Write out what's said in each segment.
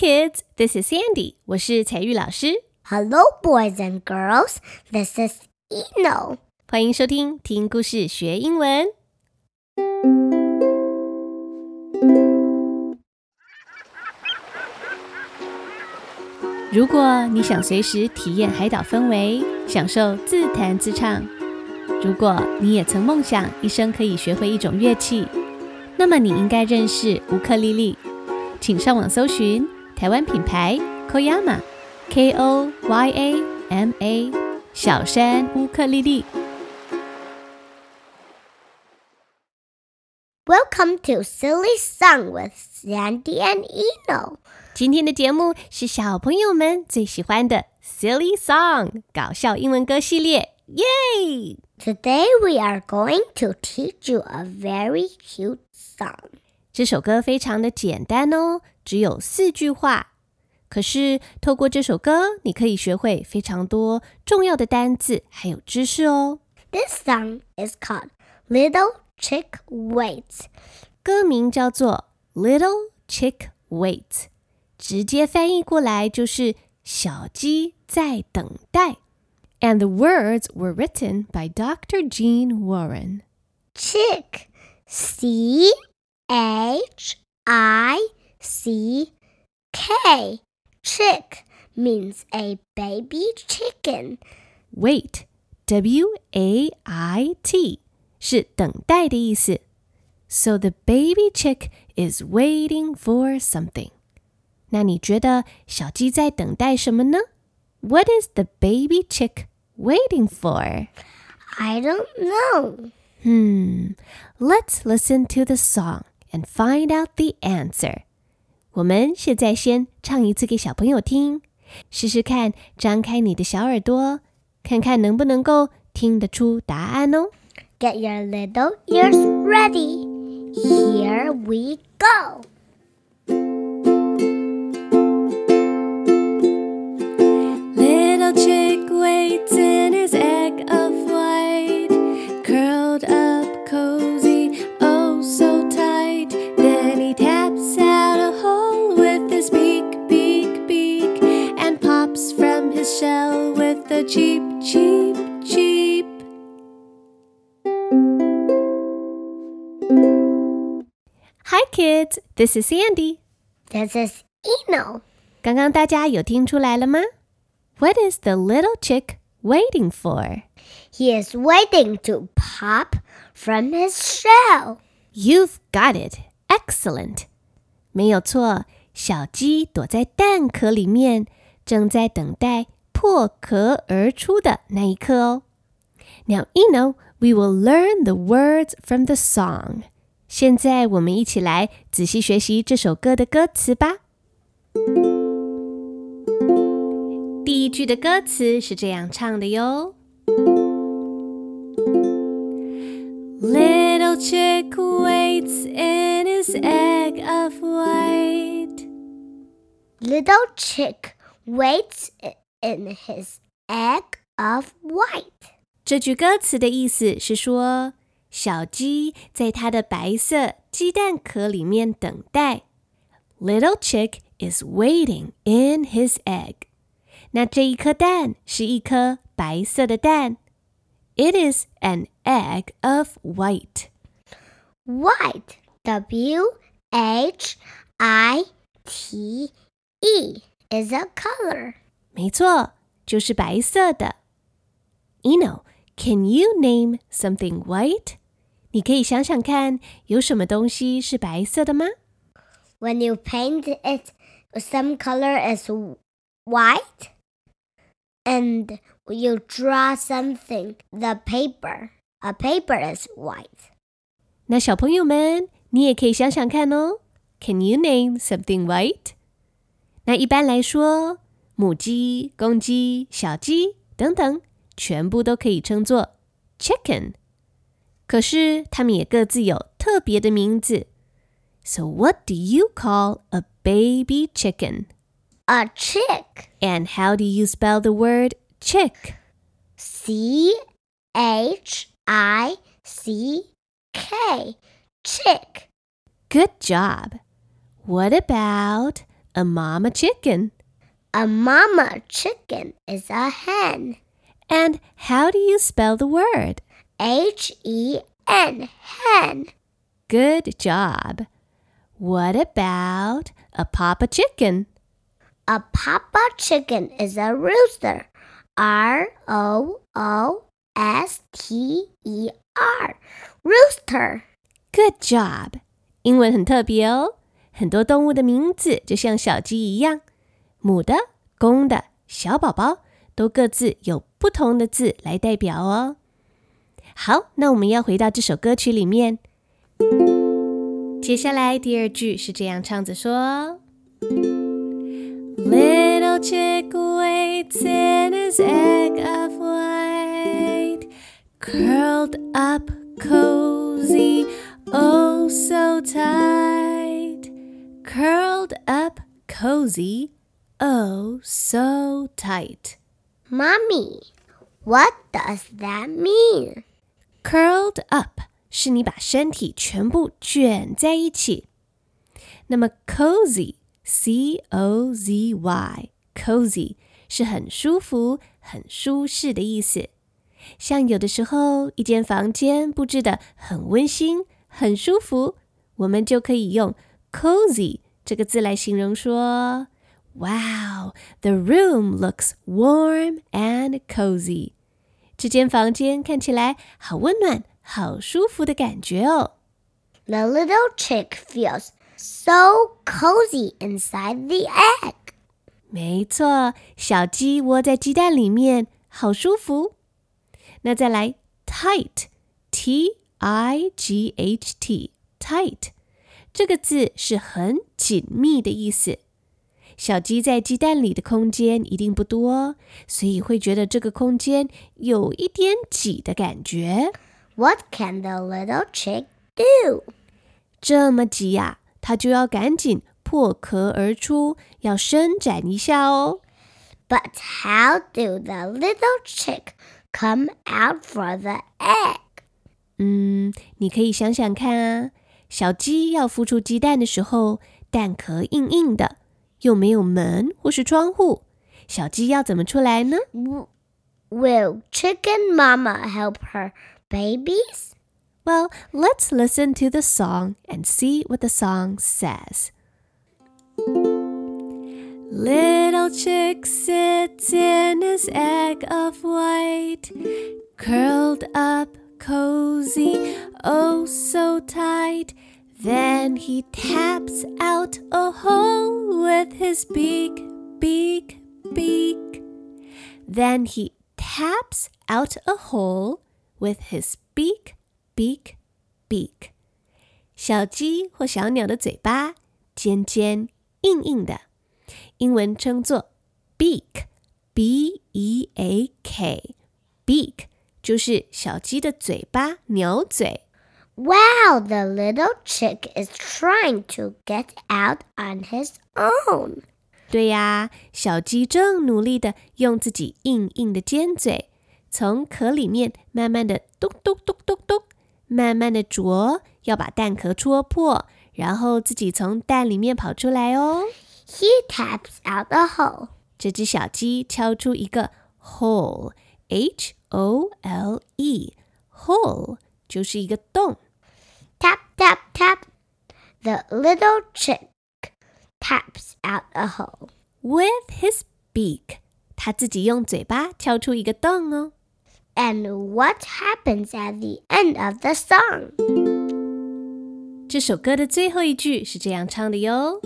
kids, this is Sandy. 我是采聿老师。Hello, boys and girls. This is Eno. 欢迎收听听故事学英文。如果你想随时体验海岛氛围，享受自弹自唱，如果你也曾梦想一生可以学会一种乐器，那么你应该认识乌克丽丽。请上网搜寻台湾品牌 Koyama Koyama 小山乌克丽丽。 Welcome to Silly Song with Sandy and Eno. 今天的节目是小朋友们最喜欢的 Silly Song 搞笑英文歌系列。Yay! Today we are going to teach you a very cute song.这首歌非常的简单哦，只有4句话。可是透过这首歌，你可以学会非常多重要的单字还有知识哦。This song is called Little Chick Waits. 歌名叫做 Little Chick Waits. 直接翻译过来就是小鸡在等待。And the words were written by Dr. Jean Warren. Chick, C-H-I-C-K. Chick means a baby chicken. Wait, W-A-I-T 是等待的意思。So the baby chick is waiting for something. 那你觉得小鸡在等待什么呢？ What is the baby chick waiting for? I don't know. Let's listen to the song.And find out the answer. 我们现在先唱一次给小朋友听，试试看，张开你的小耳朵，看看能不能够听得出答案哦。Get your little ears ready. Here we go. Little chick waits in his egg of white, curled up cozy.Shell with the cheep, cheep, cheep. Hi kids, this is Sandy. This is Eno. 刚刚大家有听出来了吗？ What is the little chick waiting for? He is waiting to pop from his shell. You've got it. Excellent. 没有错，小鸡躲在蛋壳里面，正在等待破壳而出的那一刻哦。 Now, Eno, we will learn the words from the song. 现在我们一起来仔细学习这首歌的歌词吧。第一句的歌词是这样唱的哟。 Little chick waits in his egg of white. Little chick waits in his egg of white. 这句歌词的意思是说，小鸡在它的白色鸡蛋壳里面等待。Little chick is waiting in his egg. 那这一颗蛋是一颗白色的蛋。It is an egg of white. White, W-H-I-T-E.Is a color. 没错，就是白色的。Eno, can you name something white? 你可以想想看，有什么东西是白色的吗？ When you paint it, some color is white, and you draw something, the paper. A paper is white. 那小朋友们，你也可以想想看哦。Can you name something white?那一般来说，母鸡、公鸡、小鸡等等，全部都可以称作 chicken。可是它们也各自有特别的名字。So what do you call a baby chicken? A chick. And how do you spell the word chick? C-H-I-C-K. Chick. Good job. What about a mama chicken. A mama chicken is a hen. And how do you spell the word? H-E-N, hen. Good job. What about a papa chicken? A papa chicken is a rooster. R-O-O-S-T-E-R, rooster. Good job. 英文很特别哦，很多动物的名字就像小鸡一样，母的、公的、小宝宝都各自有不同的字来代表哦。好，那我们要回到这首歌曲里面。接下来第二句是这样唱着说 Little chick waits in his egg of white, curled up cozy, oh so tight, curled up cozy, oh so tight. Mommy, what does that mean? Curled up 是你把身体全部卷在一起。那么 cozy, C-O-Z-Y, cozy 是很舒服、很舒适的意思。像有的时候一间房间布置得很温馨、很舒服，我们就可以用 cozy 这个字来形容说Wow, the room looks warm and cozy. 这间房间看起来好温暖、好舒服的感觉哦。The little chick feels so cozy inside the egg. 没错，小鸡窝在鸡蛋里面，好舒服。那再来 tight, T-I-G-H-T, tight. 这个字是很紧密的意思。小鸡在鸡蛋里的空间一定不多，所以会觉得这个空间有一点挤的感觉。What can the little chick do? 这么挤呀，它就要赶紧破壳而出，要伸展一下哦。But how do the little chick come out for the egg? 你可以想想看啊，小鸡要孵出鸡蛋的时候，蛋壳硬硬的。又没有门或是窗户，小鸡要怎么出来呢？ Will chicken mama help her babies? Well, let's listen to the song and see what the song says. Little chick sits in his egg of white, curled up cozy, oh so tight.Then he taps out a hole with his beak, beak, beak. Then he taps out a hole with his beak, beak, beak. 小鸡或小鸟的嘴巴尖尖硬硬的，英文称作 beak, B-E-A-K. Beak 就是小鸡的嘴巴、鸟嘴。Wow, the little chick is trying to get out on his own. 对呀，小鸡正努力地用自己硬硬的尖嘴，从壳里面慢慢地咚咚咚咚咚，慢慢地啄，要把蛋壳戳破，然后自己从蛋里面跑出来哦。He taps out a hole. 这只小鸡敲出一个 hole, H-O-L-E, hole, 就是一个洞。Tap, tap, tap. The little chick taps out a hole. With his beak. 他自己用嘴巴敲出一个洞哦。And what happens at the end of the song? 这首歌的最后一句是这样唱的哟。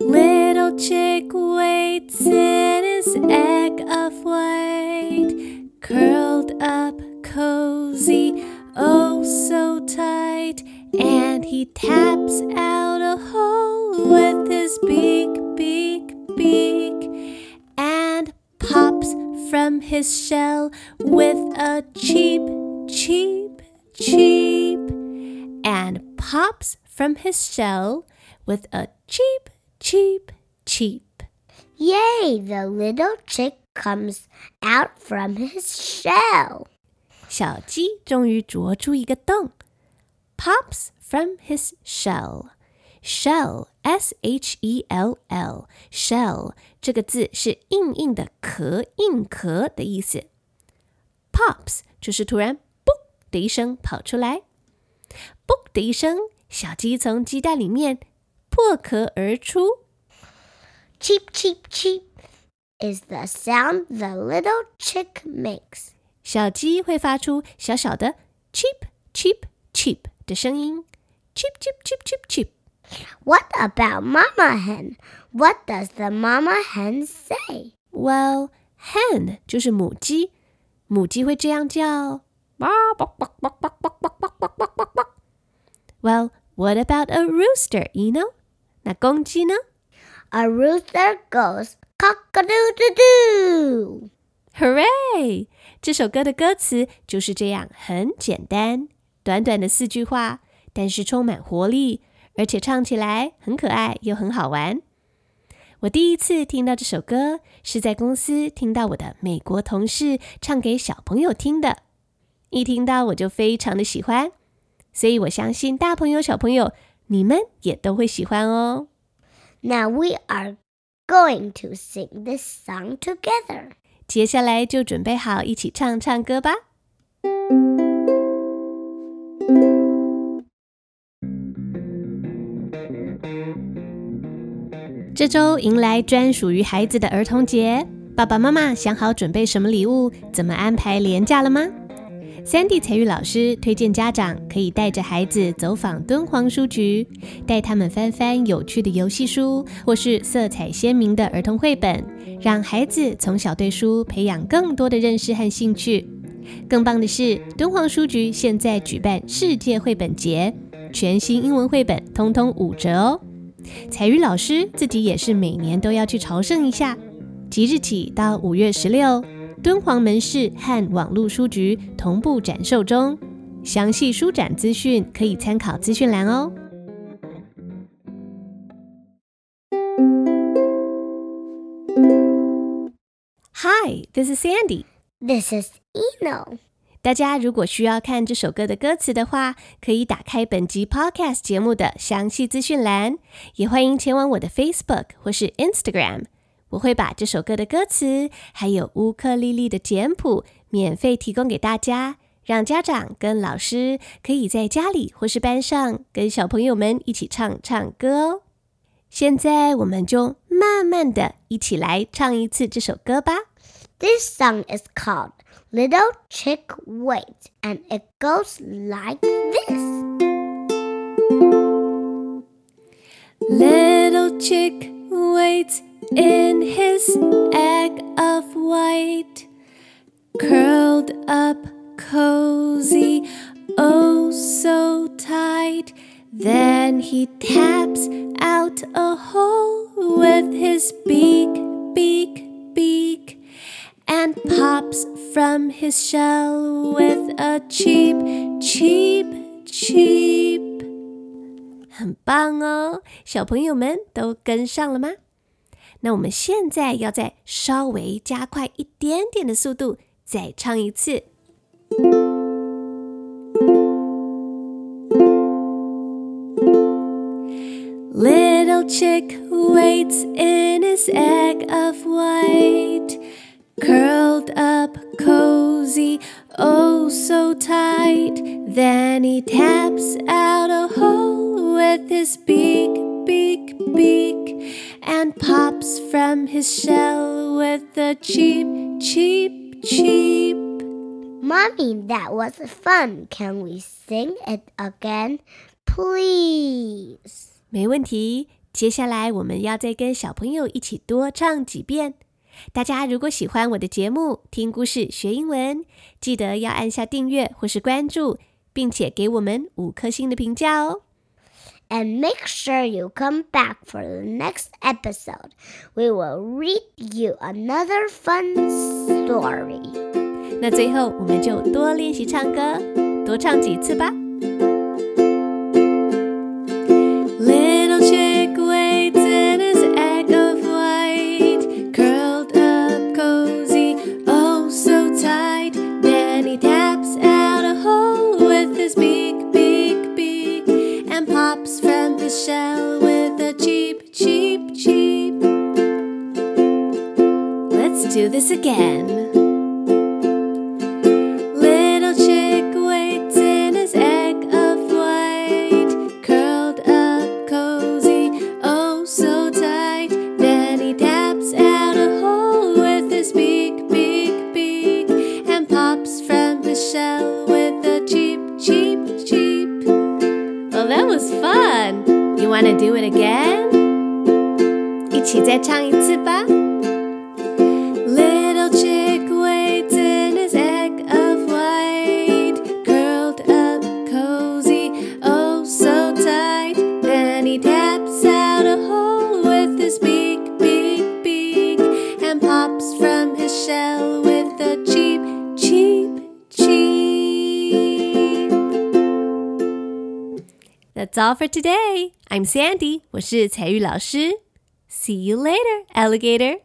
Little chick waits in his egg of white, curled up cozy, oh so tight, and he taps out a hole with his beak, beak, beak, and pops from his shell with a cheep, cheep, cheep, and pops from his shell with a cheep, cheep, cheep. Yay, the little chick comes out from his shell.小鸡终于啄出一个洞 Pops from his shell Shell, shell, shell 这个字是硬硬的壳、硬壳的意思。Pops 就是突然 boop 的一声跑出来 ，boop 的一声，小鸡从鸡蛋里面破壳而出。Cheep, cheep, cheep is the sound the little chick makes. 小鸡会发出小小的 cheep, cheep, cheep 的声音 ，cheep, cheep, cheep, cheep, cheep.What about mama hen? What does the mama hen say? Well, hen 就是母鸡，母鸡会这样叫。Well, what about a rooster, Eno? 那公鸡呢？ A rooster goes cock-a-doodle-doo. Hooray! 这首歌的歌词就是这样，很简单，短短的4句话，但是充满活力。而且唱起来很可爱又很好玩。我第一次听到这首歌是在公司听到我的美国同事唱给小朋友听的，一听到我就非常的喜欢，所以我相信大朋友小朋友你们也都会喜欢哦。Now we are going to sing this song together. 接下来就准备好一起唱唱歌吧。这周迎来专属于孩子的儿童节，爸爸妈妈想好准备什么礼物，怎么安排连假了吗？ Sandy 采聿老师推荐家长可以带着孩子走访敦煌书局，带他们翻翻有趣的游戏书或是色彩鲜明的儿童绘本，让孩子从小对书培养更多的认识和兴趣。更棒的是，敦煌书局现在举办世界绘本节，全新英文绘本通通5折哦。采聿老师自己也是每年都要去朝圣一下，即日起到5月16日，敦煌门市和网络书局同步展售中，详细书展资讯可以参考资讯栏哦。Hi, this is Sandy. This is Eno.大家如果需要看这首歌的歌词的话，可以打开本集 podcast 节目的详细资讯栏，也欢迎前往我的 Facebook 或是 Instagram， 我会把这首歌的歌词还有乌克丽丽的简谱免费提供给大家，让家长跟老师可以在家里或是班上跟小朋友们一起唱唱歌哦。现在我们就慢慢的一起来唱一次这首歌吧。This song is called Little Chick Wait, and it goes like this. Little Chick waits in his egg of white, curled up cozy, oh so tight. Then he taps out a hole with his beak, beak, beak.And pops from his shell with a cheep, cheep, cheep. 很棒哦，小朋友们都跟上了吗？那我们现在要再稍微加快一点点的速度，再唱一次。Little chick waits in his egg of white.Curled up, cozy, oh so tight. Then he taps out a hole with his beak, beak, beak. And pops from his shell with a cheep, cheep, cheep. Mommy, that was fun. Can we sing it again, please? 没问题，接下来我们要再跟小朋友一起多唱几遍。大家如果喜欢我的节目，听故事学英文，记得要按下订阅或是关注，并且给我们5颗星的评价哦。And make sure you come back for the next episode. We will read you another fun story. 那最后我们就多练习唱歌，多唱几次吧。Shell with a cheese this again. Little chick waits in his egg of white, curled up cozy, oh so tight. Then he taps out a hole with his beak, beak, beak, and pops from his shell with a cheep, cheep, cheep. Well, that was fun. You want to do it again? 一起再唱一次吧。Little chick waits in his egg of white, curled up cozy, oh so tight. Then he taps out a hole with his beak, beak, beak, and pops from his shell with a cheep, cheep, cheep. That's all for today. I'm Sandy, 我是采聿老师。See you later, alligator.